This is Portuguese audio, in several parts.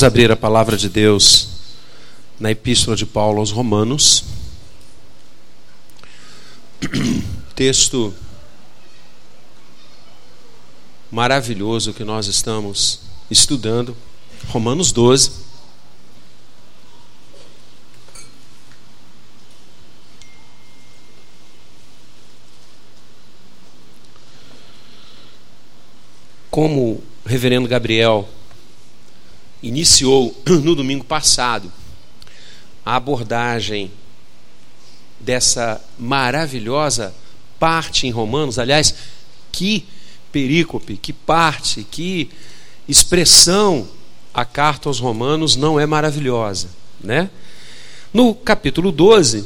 Vamos abrir a palavra de Deus na Epístola de Paulo aos Romanos, texto maravilhoso que nós estamos estudando, Romanos 12. Como o reverendo Gabriel iniciou no domingo passado a abordagem dessa maravilhosa parte em Romanos. Aliás, que perícope, que parte, que expressão a carta aos Romanos não é maravilhosa, né? No capítulo 12,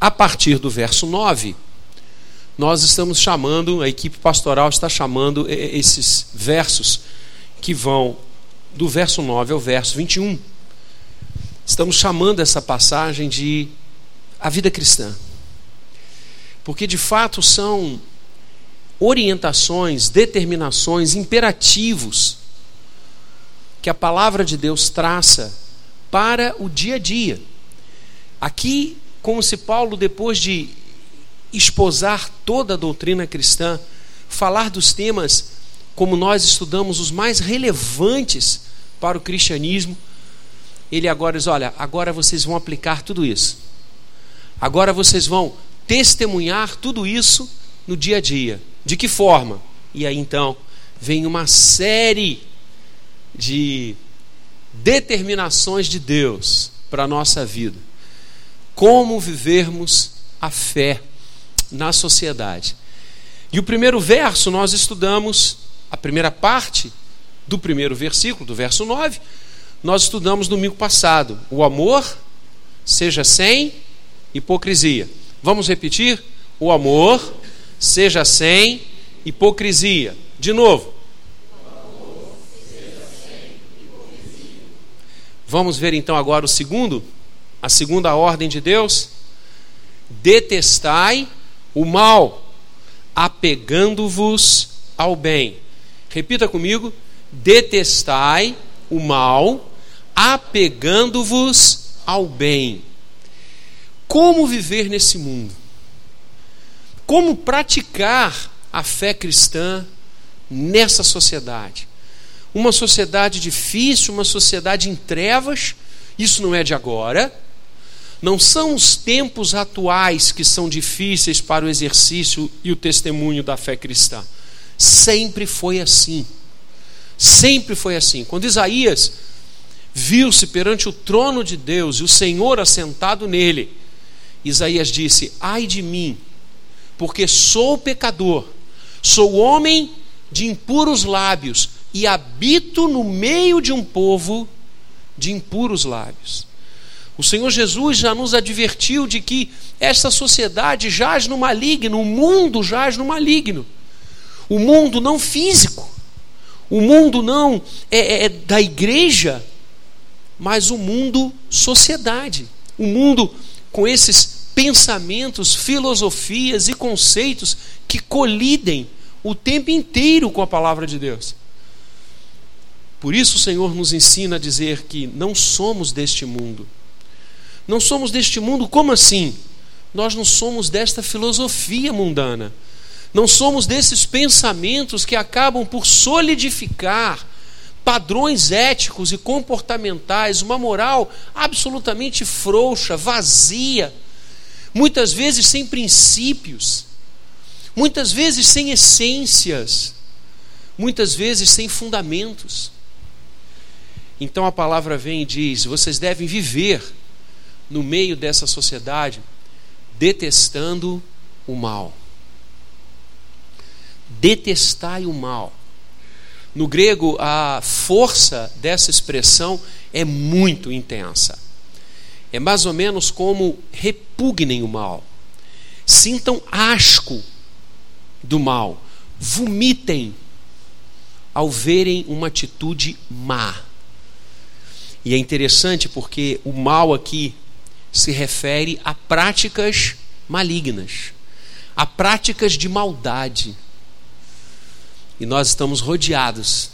a partir do verso 9, nós estamos chamando, a equipe pastoral está chamando esses versos que vão do verso 9 ao verso 21. Estamos chamando essa passagem de a vida cristã, porque de fato são orientações, determinações, imperativos que a palavra de Deus traça para o dia a dia. Aqui, como se Paulo, depois de esposar toda a doutrina cristã, falar dos temas, como nós estudamos, os mais relevantes para o cristianismo, ele agora diz: olha, agora vocês vão aplicar tudo isso. Agora vocês vão testemunhar tudo isso no dia a dia. De que forma? E aí então vem uma série de determinações de Deus para a nossa vida. Como vivermos a fé na sociedade. E o primeiro verso nós estudamos, a primeira parte do primeiro versículo, do verso 9, nós estudamos no domingo passado. O amor seja sem hipocrisia. Vamos repetir? O amor seja sem hipocrisia. De novo. O amor seja sem hipocrisia. Vamos ver então agora a segunda ordem de Deus. Detestai o mal, apegando-vos ao bem. Repita comigo: detestai o mal, apegando-vos ao bem. Como viver nesse mundo? Como praticar a fé cristã nessa sociedade? Uma sociedade difícil, uma sociedade em trevas. Isso não é de agora. Não são os tempos atuais que são difíceis para o exercício e o testemunho da fé cristã. Sempre foi assim. Sempre foi assim. Quando Isaías viu-se perante o trono de Deus e o Senhor assentado nele, Isaías disse: ai de mim, porque sou pecador, sou homem de impuros lábios e habito no meio de um povo de impuros lábios. O Senhor Jesus já nos advertiu de que esta sociedade jaz no maligno, o mundo jaz no maligno. O mundo não físico, o mundo não é da igreja, mas o mundo sociedade. O mundo com esses pensamentos, filosofias e conceitos que colidem o tempo inteiro com a palavra de Deus. Por isso o Senhor nos ensina a dizer que não somos deste mundo. Não somos deste mundo, como assim? Nós não somos desta filosofia mundana. Não somos desses pensamentos que acabam por solidificar padrões éticos e comportamentais, uma moral absolutamente frouxa, vazia, muitas vezes sem princípios, muitas vezes sem essências, muitas vezes sem fundamentos. Então a palavra vem e diz: vocês devem viver no meio dessa sociedade, detestando o mal. Detestai o mal. No grego, a força dessa expressão é muito intensa. É mais ou menos como repugnem o mal. Sintam asco do mal. Vomitem ao verem uma atitude má. E é interessante porque o mal aqui se refere a práticas malignas, a práticas de maldade. E nós estamos rodeados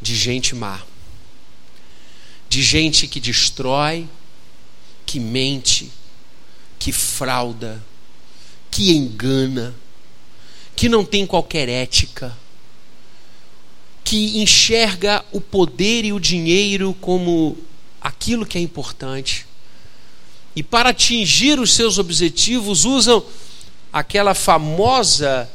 de gente má. de gente que destrói, que mente, que frauda, que engana, que não tem qualquer ética, que enxerga o poder e o dinheiro como aquilo que é importante, e para atingir os seus objetivos usam aquela famosa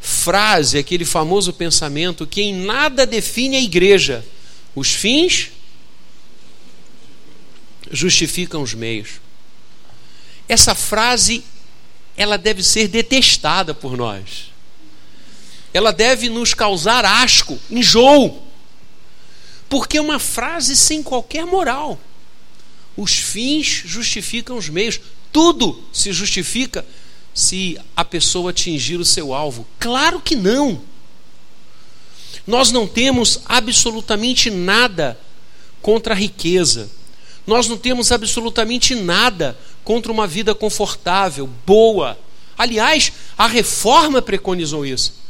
frase, aquele famoso pensamento que em nada define a igreja: os fins justificam os meios. Essa frase, ela deve ser detestada por nós. Ela deve nos causar asco, enjoo, porque é uma frase sem qualquer moral. Os fins justificam os meios. Tudo se justifica se a pessoa atingir o seu alvo. Claro que não. Nós não temos absolutamente nada contra a riqueza. Nós não temos absolutamente nada contra uma vida confortável, boa. Aliás, a reforma preconizou isso.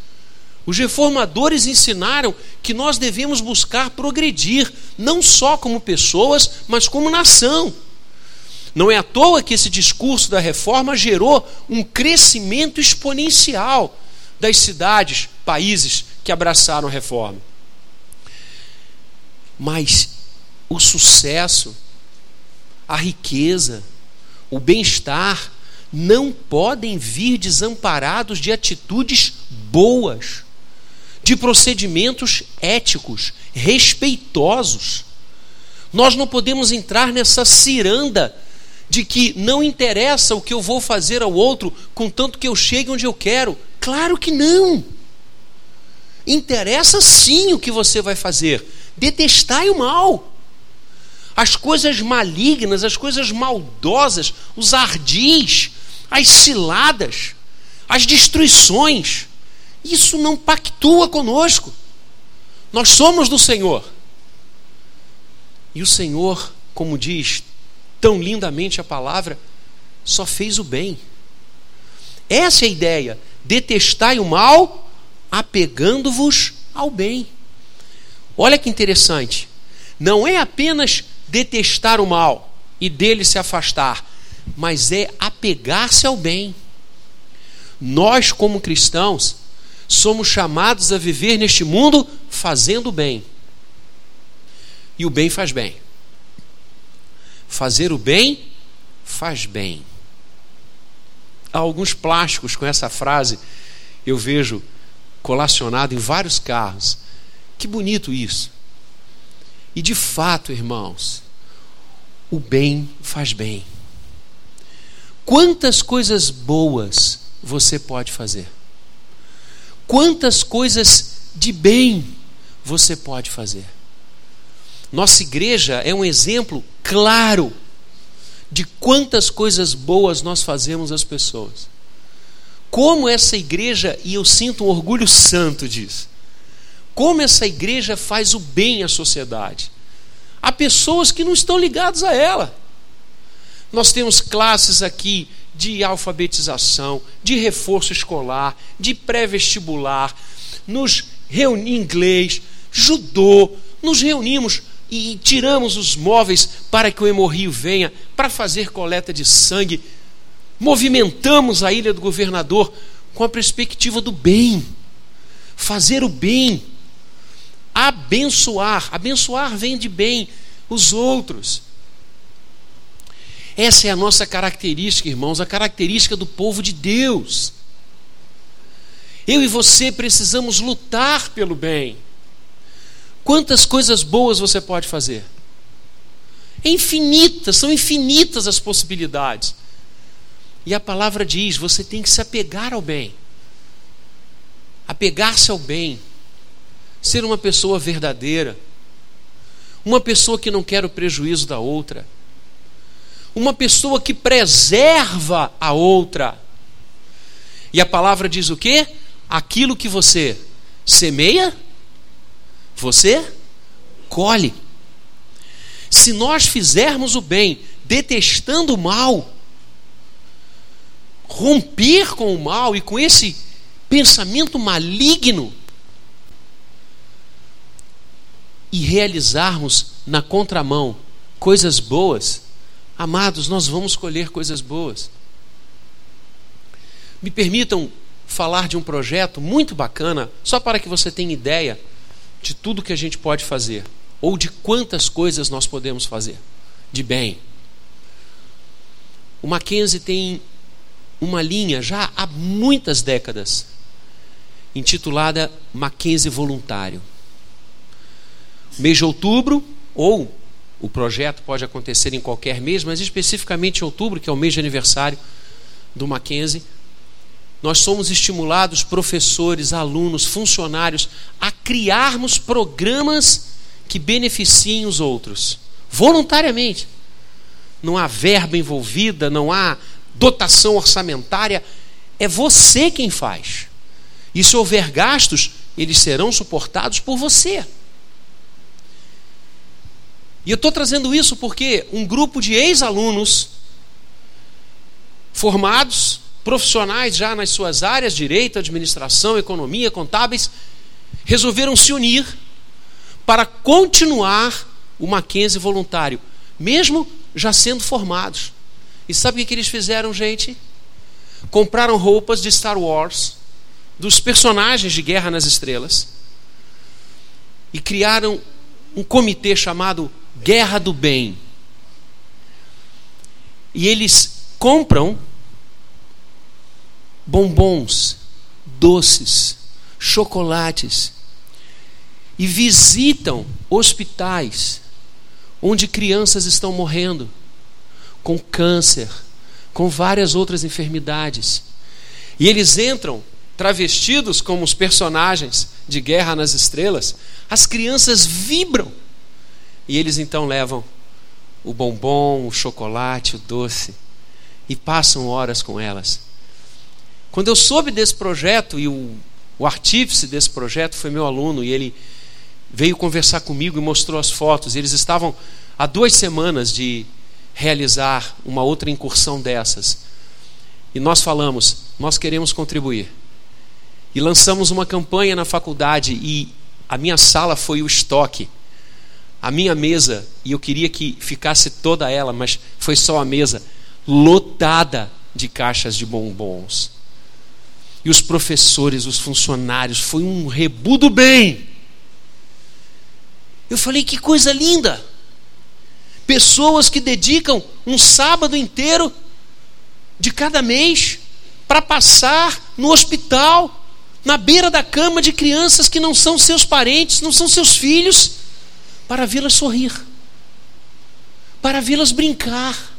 Os reformadores ensinaram que nós devemos buscar progredir, não só como pessoas, mas como nação. Não é à toa que esse discurso da reforma gerou um crescimento exponencial das cidades, países que abraçaram a reforma. Mas o sucesso, a riqueza, o bem-estar não podem vir desamparados de atitudes boas, de procedimentos éticos, respeitosos. Nós não podemos entrar nessa ciranda de que não interessa o que eu vou fazer ao outro, contanto que eu chegue onde eu quero. Claro que não. Interessa sim o que você vai fazer. Detestai o mal. As coisas malignas, as coisas maldosas, os ardis, as ciladas, as destruições. Isso não pactua conosco. Nós somos do Senhor. E o Senhor, como diz tão lindamente a palavra, só fez o bem. Essa é a ideia. Detestai o mal, apegando-vos ao bem. Olha que interessante. Não é apenas detestar o mal e dele se afastar, mas é apegar-se ao bem. Nós, como cristãos, somos chamados a viver neste mundo fazendo o bem. E o bem faz bem. Fazer o bem faz bem. Há alguns plásticos com essa frase, eu vejo colacionado em vários carros. Que bonito isso. E de fato, irmãos, o bem faz bem. Quantas coisas boas você pode fazer? Quantas coisas de bem você pode fazer? Nossa igreja é um exemplo claro de quantas coisas boas nós fazemos às pessoas. Como essa igreja, e eu sinto um orgulho santo disso, como essa igreja faz o bem à sociedade. Há pessoas que não estão ligadas a ela. Nós temos classes aqui de alfabetização, de reforço escolar, de pré-vestibular, nos reunimos em inglês, judô, nos reunimos e tiramos os móveis para que o Hemorrio venha, para fazer coleta de sangue, movimentamos a Ilha do Governador com a perspectiva do bem, fazer o bem, abençoar. Abençoar vem de bem, os outros. Essa é a nossa característica, irmãos, a característica do povo de Deus. Eu e você precisamos lutar pelo bem. Quantas coisas boas você pode fazer? É infinita, são infinitas as possibilidades. E a palavra diz, você tem que se apegar ao bem. Apegar-se ao bem. Ser uma pessoa verdadeira. Uma pessoa que não quer o prejuízo da outra. Uma pessoa que preserva a outra. E a palavra diz o quê? Aquilo que você semeia, você colhe. Se nós fizermos o bem, detestando o mal, romper com o mal e com esse pensamento maligno, e realizarmos na contramão coisas boas, amados, nós vamos colher coisas boas. Me permitam falar de um projeto muito bacana, só para que você tenha ideia de tudo que a gente pode fazer, ou de quantas coisas nós podemos fazer de bem. O Mackenzie tem uma linha já há muitas décadas, intitulada Mackenzie Voluntário. Mês de outubro, ou o projeto pode acontecer em qualquer mês, mas especificamente em outubro, que é o mês de aniversário do Mackenzie, nós somos estimulados, professores, alunos, funcionários, a criarmos programas que beneficiem os outros, voluntariamente. Não há verba envolvida, não há dotação orçamentária, é você quem faz. E se houver gastos, eles serão suportados por você. E eu estou trazendo isso porque um grupo de ex-alunos formados, profissionais já nas suas áreas, direito, administração, economia, contábeis, resolveram se unir para continuar o Mackenzie Voluntário, mesmo já sendo formados. E sabe o que eles fizeram, gente? Compraram roupas de Star Wars, dos personagens de Guerra nas Estrelas, e criaram um comitê chamado Guerra do Bem. E eles compram bombons, doces, chocolates, e visitam hospitais onde crianças estão morrendo com câncer, com várias outras enfermidades. E eles entram travestidos como os personagens de Guerra nas Estrelas, as crianças vibram. E eles então levam o bombom, o chocolate, o doce, e passam horas com elas. Quando eu soube desse projeto, e o artífice desse projeto foi meu aluno, e ele veio conversar comigo e mostrou as fotos. Eles estavam há 2 semanas de realizar uma outra incursão dessas. E nós falamos, nós queremos contribuir. E lançamos uma campanha na faculdade, e a minha sala foi o estoque. A minha mesa, e eu queria que ficasse toda ela, mas foi só a mesa, lotada de caixas de bombons. E os professores, os funcionários, foi um rebudo bem. Eu falei, que coisa linda! Pessoas que dedicam um sábado inteiro de cada mês para passar no hospital, na beira da cama de crianças que não são seus parentes, não são seus filhos, para vê-las sorrir, para vê-las brincar.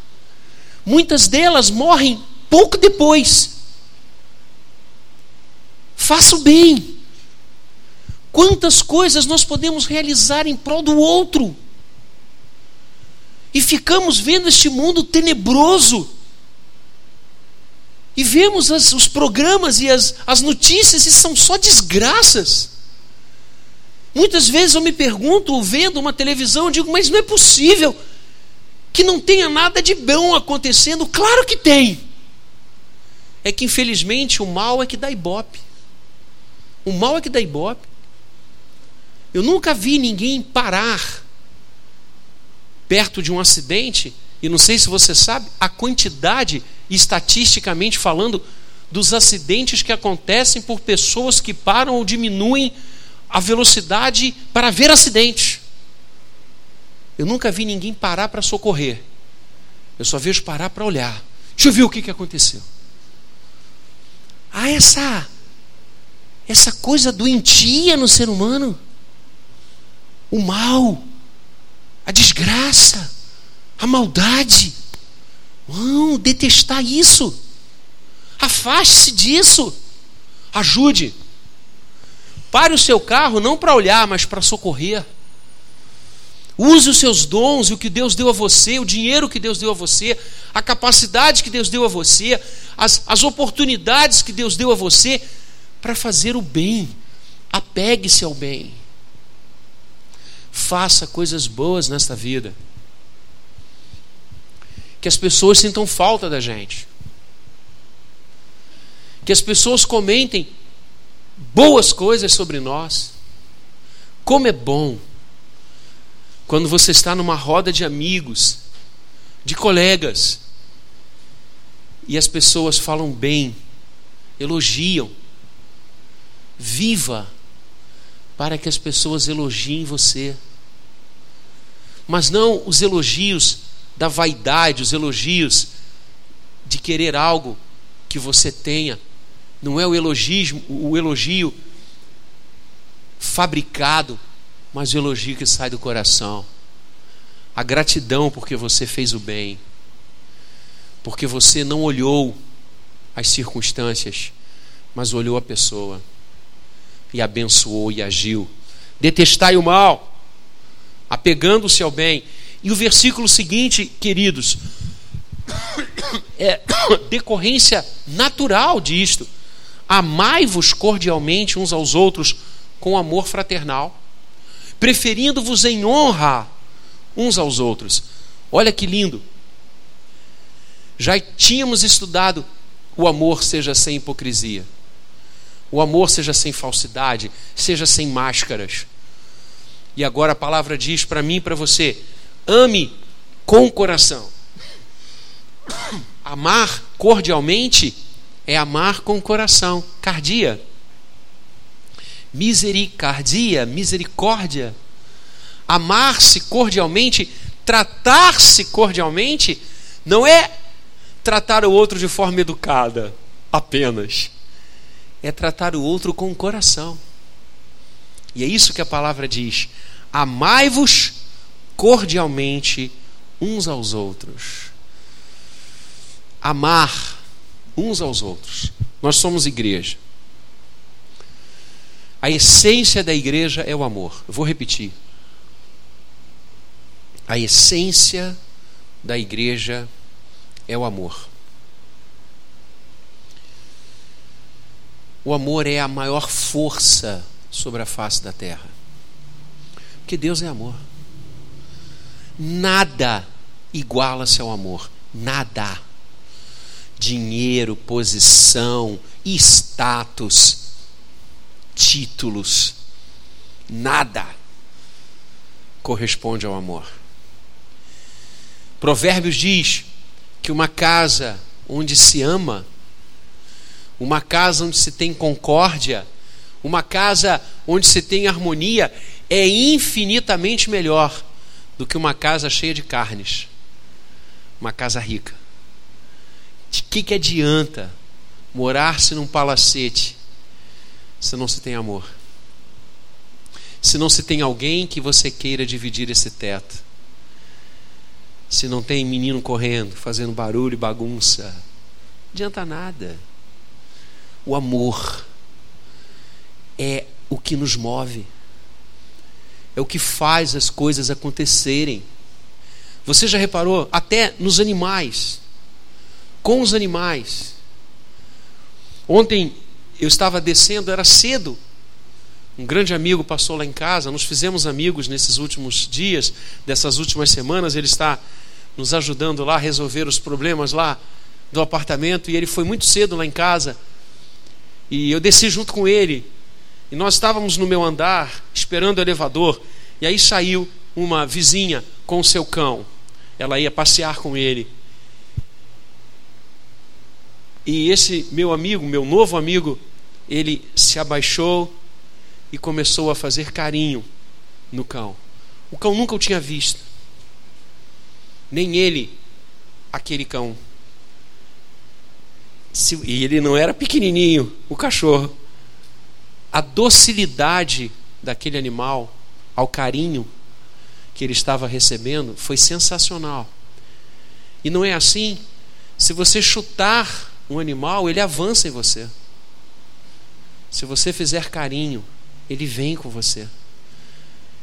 Muitas delas morrem pouco depois. Faça o bem. Quantas coisas nós podemos realizar em prol do outro? E ficamos vendo este mundo tenebroso. E vemos os programas e as notícias, e são só desgraças. Muitas vezes eu me pergunto, ou vendo uma televisão, eu digo, mas não é possível que não tenha nada de bom acontecendo. Claro que tem. É que, infelizmente, o mal é que dá ibope. O mal é que dá ibope. Eu nunca vi ninguém parar perto de um acidente. E não sei se você sabe, a quantidade, estatisticamente falando, dos acidentes que acontecem por pessoas que param ou diminuem a velocidade para ver acidente. Eu nunca vi ninguém parar para socorrer. Eu só vejo parar para olhar. Deixa eu ver o que aconteceu. Há essa coisa doentia no ser humano. O mal, a desgraça, a maldade. Não, detestar isso. Afaste-se disso. Ajude. Pare o seu carro não para olhar, mas para socorrer. Use os seus dons e o que Deus deu a você, o dinheiro que Deus deu a você, a capacidade que Deus deu a você, as oportunidades que Deus deu a você para fazer o bem. Apegue-se ao bem. Faça coisas boas nesta vida. Que as pessoas sintam falta da gente. Que as pessoas comentem boas coisas sobre nós. Como é bom Quando você está numa roda de amigos, de colegas, e as pessoas falam bem, elogiam, viva para que as pessoas elogiem você. Mas não os elogios da vaidade, os elogios de querer algo que você tenha. Não é o elogio fabricado, mas o elogio que sai do coração. A gratidão porque você fez o bem, porque você não olhou as circunstâncias, mas olhou a pessoa e abençoou e agiu. Detestai o mal, apegando-se ao bem. E o versículo seguinte, queridos, é decorrência natural disto. Amai-vos cordialmente uns aos outros com amor fraternal, preferindo-vos em honra uns aos outros. Olha que lindo. Já tínhamos estudado o amor seja sem hipocrisia. O amor seja sem falsidade, seja sem máscaras. E agora a palavra diz para mim e para você: ame com o coração. Amar cordialmente é amar com o coração. Cardia. Misericardia, misericórdia. Amar-se cordialmente, tratar-se cordialmente, não é tratar o outro de forma educada apenas. É tratar o outro com o coração. E é isso que a palavra diz. Amai-vos cordialmente uns aos outros. Amar uns aos outros. Nós somos igreja. A essência da igreja é o amor. Eu vou repetir. A essência da igreja é o amor. O amor é a maior força sobre a face da terra. Porque Deus é amor. Nada iguala-se ao amor. Nada. Dinheiro, posição, status, títulos, nada corresponde ao amor. Provérbios diz que uma casa onde se ama, uma casa onde se tem concórdia, uma casa onde se tem harmonia, é infinitamente melhor do que uma casa cheia de carnes, uma casa rica. De que adianta morar-se num palacete se não se tem amor? Se não se tem alguém que você queira dividir esse teto? Se não tem menino correndo, fazendo barulho e bagunça, não adianta nada. O amor é o que nos move, é o que faz as coisas acontecerem. Você já reparou? Até nos animais, com os animais. Ontem eu estava descendo, era cedo, um grande amigo passou lá em casa, nos fizemos amigos nesses últimos dias, dessas últimas semanas. Ele está nos ajudando lá a resolver os problemas lá do apartamento, e ele foi muito cedo lá em casa. E eu desci junto com ele. E nós estávamos no meu andar, esperando o elevador. E aí saiu uma vizinha com o seu cão. Ela ia passear com ele. E esse meu amigo, meu novo amigo, ele se abaixou e começou a fazer carinho no cão. O cão nunca o tinha visto. Nem ele, aquele cão. E ele não era pequenininho, o cachorro. A docilidade daquele animal ao carinho que ele estava recebendo foi sensacional. E não é assim? Se você chutar um animal, ele avança em você. Se você fizer carinho, ele vem com você.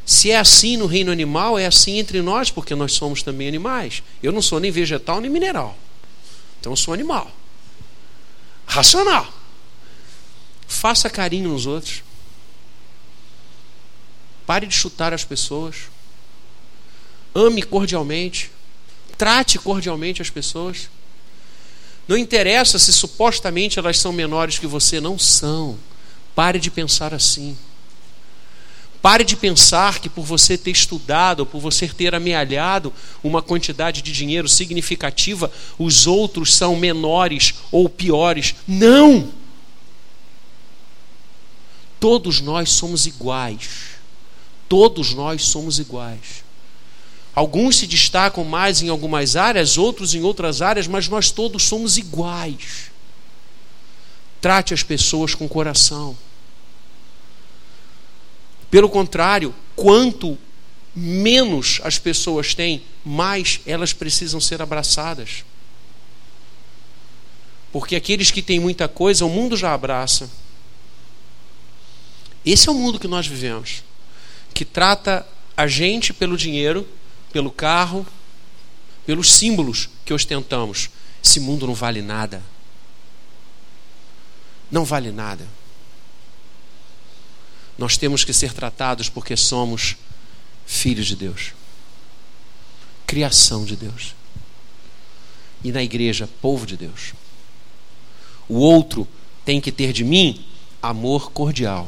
Se é assim no reino animal, é assim entre nós, porque nós somos também animais. Eu não sou nem vegetal nem mineral. Então eu sou animal. Racional. Faça carinho nos outros. Pare de chutar as pessoas. Ame cordialmente. Trate cordialmente as pessoas. Não interessa se supostamente elas são menores que você. Não são. Pare de pensar assim. Pare de pensar que por você ter estudado, por você ter amealhado uma quantidade de dinheiro significativa, os outros são menores ou piores. Não! Todos nós somos iguais. Todos nós somos iguais. Alguns se destacam mais em algumas áreas, outros em outras áreas, mas nós todos somos iguais. Trate as pessoas com coração. Pelo contrário, quanto menos as pessoas têm, mais elas precisam ser abraçadas. Porque aqueles que têm muita coisa, o mundo já abraça. Esse é o mundo que nós vivemos, que trata a gente pelo dinheiro, pelo carro, pelos símbolos que ostentamos. Esse mundo não vale nada. Não vale nada. Nós temos que ser tratados porque somos filhos de Deus. Criação de Deus. E na igreja, povo de Deus. O outro tem que ter de mim amor cordial.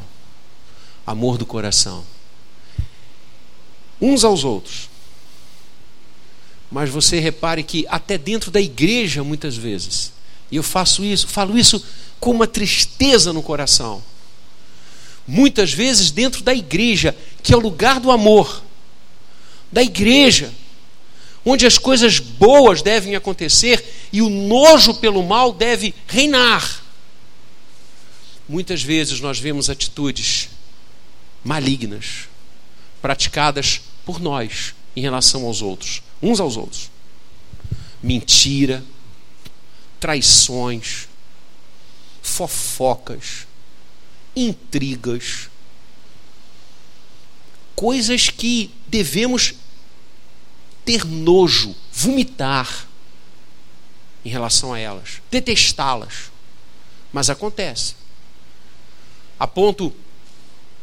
Amor do coração. Uns aos outros. Mas você repare que até dentro da igreja, muitas vezes, e eu faço isso, falo isso com uma tristeza no coração. Muitas vezes dentro da igreja, que é o lugar do amor, da igreja, onde as coisas boas devem acontecer e o nojo pelo mal deve reinar. Muitas vezes nós vemos atitudes malignas, praticadas por nós em relação aos outros. Uns aos outros. Mentira, traições, fofocas, intrigas. Coisas que devemos ter nojo, vomitar em relação a elas, detestá-las. Mas acontece. A ponto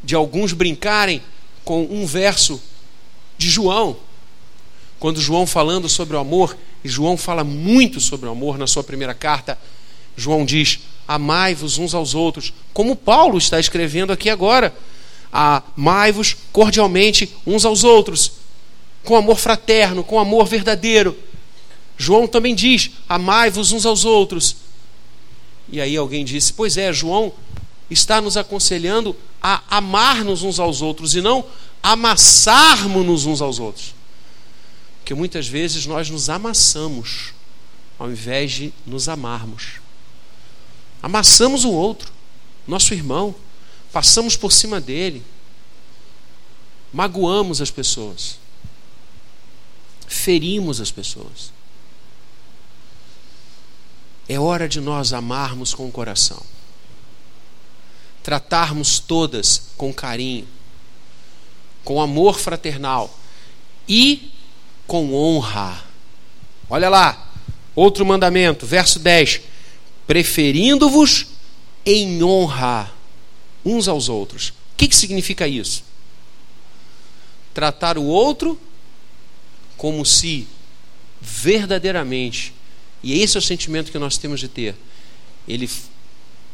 de alguns brincarem com um verso de João, quando João falando sobre o amor, e João fala muito sobre o amor na sua primeira carta, João diz: amai-vos uns aos outros, como Paulo está escrevendo aqui agora. Amai-vos cordialmente uns aos outros, com amor fraterno, com amor verdadeiro. João também diz: amai-vos uns aos outros. E aí alguém disse: pois é, João está nos aconselhando a amar-nos uns aos outros e não amassarmos-nos uns aos outros. Porque muitas vezes nós nos amassamos ao invés de nos amarmos. Amassamos o outro, nosso irmão, passamos por cima dele, magoamos as pessoas, ferimos as pessoas. É hora de nós amarmos com o coração, tratarmos todas com carinho, com amor fraternal e com honra. Olha lá, outro mandamento, verso 10: preferindo-vos em honra uns aos outros. O que significa isso? Tratar o outro como se verdadeiramente, e esse é o sentimento que nós temos de ter, ele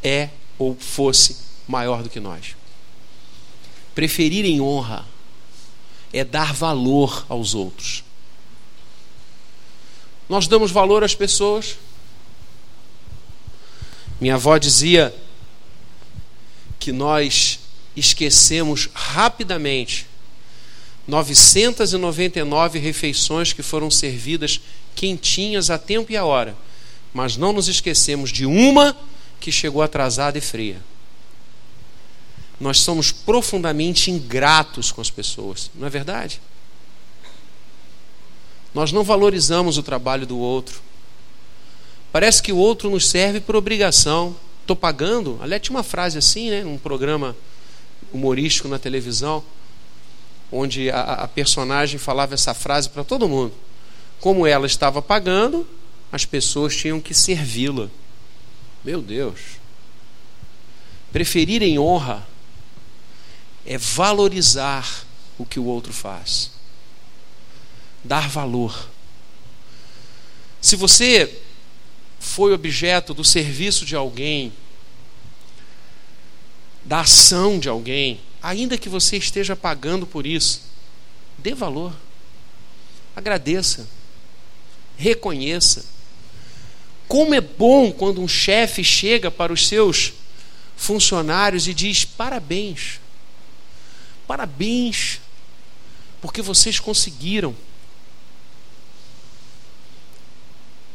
é ou fosse maior do que nós. Preferir em honra é dar valor aos outros. Nós damos valor às pessoas. Minha avó dizia que nós esquecemos rapidamente 999 refeições que foram servidas quentinhas a tempo e a hora, mas não nos esquecemos de uma que chegou atrasada e fria. Nós somos profundamente ingratos com as pessoas, não é verdade? Nós não valorizamos o trabalho do outro. Parece que o outro nos serve por obrigação. Estou pagando. Aliás, tinha uma frase assim, né? Num programa humorístico na televisão, onde a personagem falava essa frase para todo mundo. Como ela estava pagando, as pessoas tinham que servi-la. Meu Deus. Preferir em honra é valorizar o que o outro faz. Dar valor. Se você foi objeto do serviço de alguém, da ação de alguém, ainda que você esteja pagando por isso, dê valor, agradeça, reconheça. Como é bom quando um chefe chega para os seus funcionários e diz: parabéns, parabéns, porque vocês conseguiram.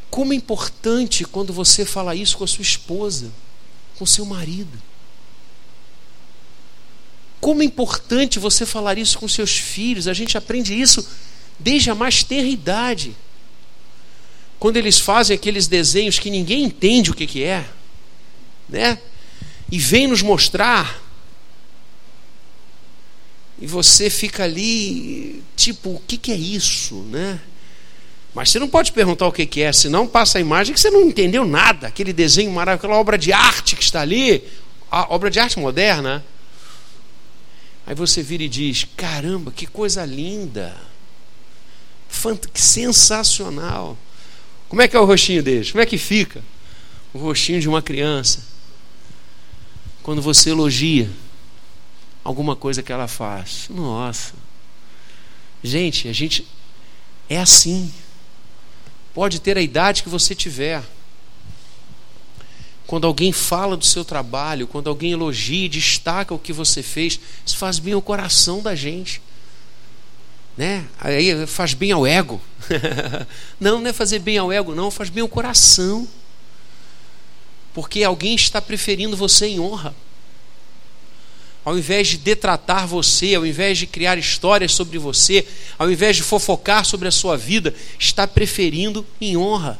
Como é importante quando você fala isso com a sua esposa, com seu marido. Como é importante você falar isso com seus filhos. A gente aprende isso desde a mais tenra idade. Quando eles fazem aqueles desenhos que ninguém entende o que é, né? E vem nos mostrar. E você fica ali, tipo, o que é isso, né? Mas você não pode perguntar o que é, senão passa a imagem que você não entendeu nada. Aquele desenho maravilhoso, aquela obra de arte que está ali, a obra de arte moderna. Aí você vira e diz: caramba, que coisa linda, que sensacional. Como é que é o rostinho deles? Como é que fica o rostinho de uma criança quando você elogia alguma coisa que ela faz? Nossa, gente, a gente é assim. Pode ter a idade que você tiver. Quando alguém fala do seu trabalho, quando alguém elogia e destaca o que você fez, isso faz bem ao coração da gente, né? Aí faz bem ao ego. Não, não é fazer bem ao ego, não. Faz bem ao coração. Porque alguém está preferindo você em honra. Ao invés de detratar você, ao invés de criar histórias sobre você, ao invés de fofocar sobre a sua vida, está preferindo em honra.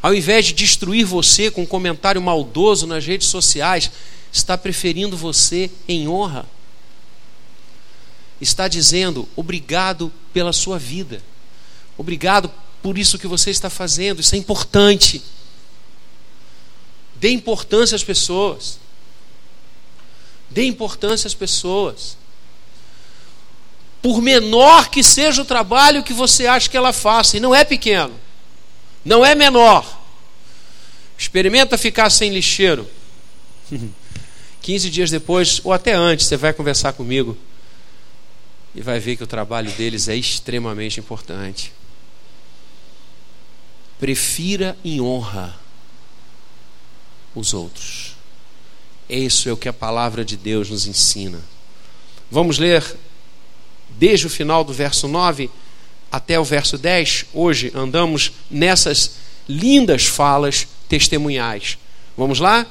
Ao invés de destruir você com um comentário maldoso nas redes sociais, está preferindo você em honra. Está dizendo: obrigado pela sua vida. Obrigado por isso que você está fazendo. Isso é importante. Dê importância às pessoas. Dê importância às pessoas. Por menor que seja o trabalho que você acha que ela faça, e não é pequeno, não é menor. Experimenta ficar sem lixeiro. 15 dias depois, ou até antes, você vai conversar comigo e vai ver que o trabalho deles é extremamente importante. Prefira em honra os outros. Isso é o que a palavra de Deus nos ensina. Vamos ler desde o final do verso 9 até o verso 10. Hoje andamos nessas lindas falas testemunhais. Vamos lá?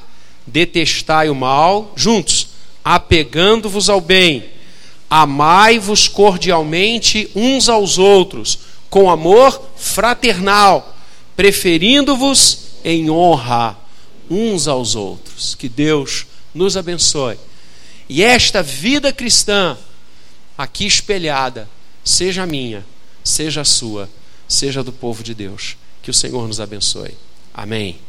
Detestai o mal juntos, apegando-vos ao bem. Amai-vos cordialmente uns aos outros, com amor fraternal, preferindo-vos em honra uns aos outros. Que Deus nos abençoe. E esta vida cristã, aqui espelhada, seja minha, seja sua, seja do povo de Deus. Que o Senhor nos abençoe. Amém.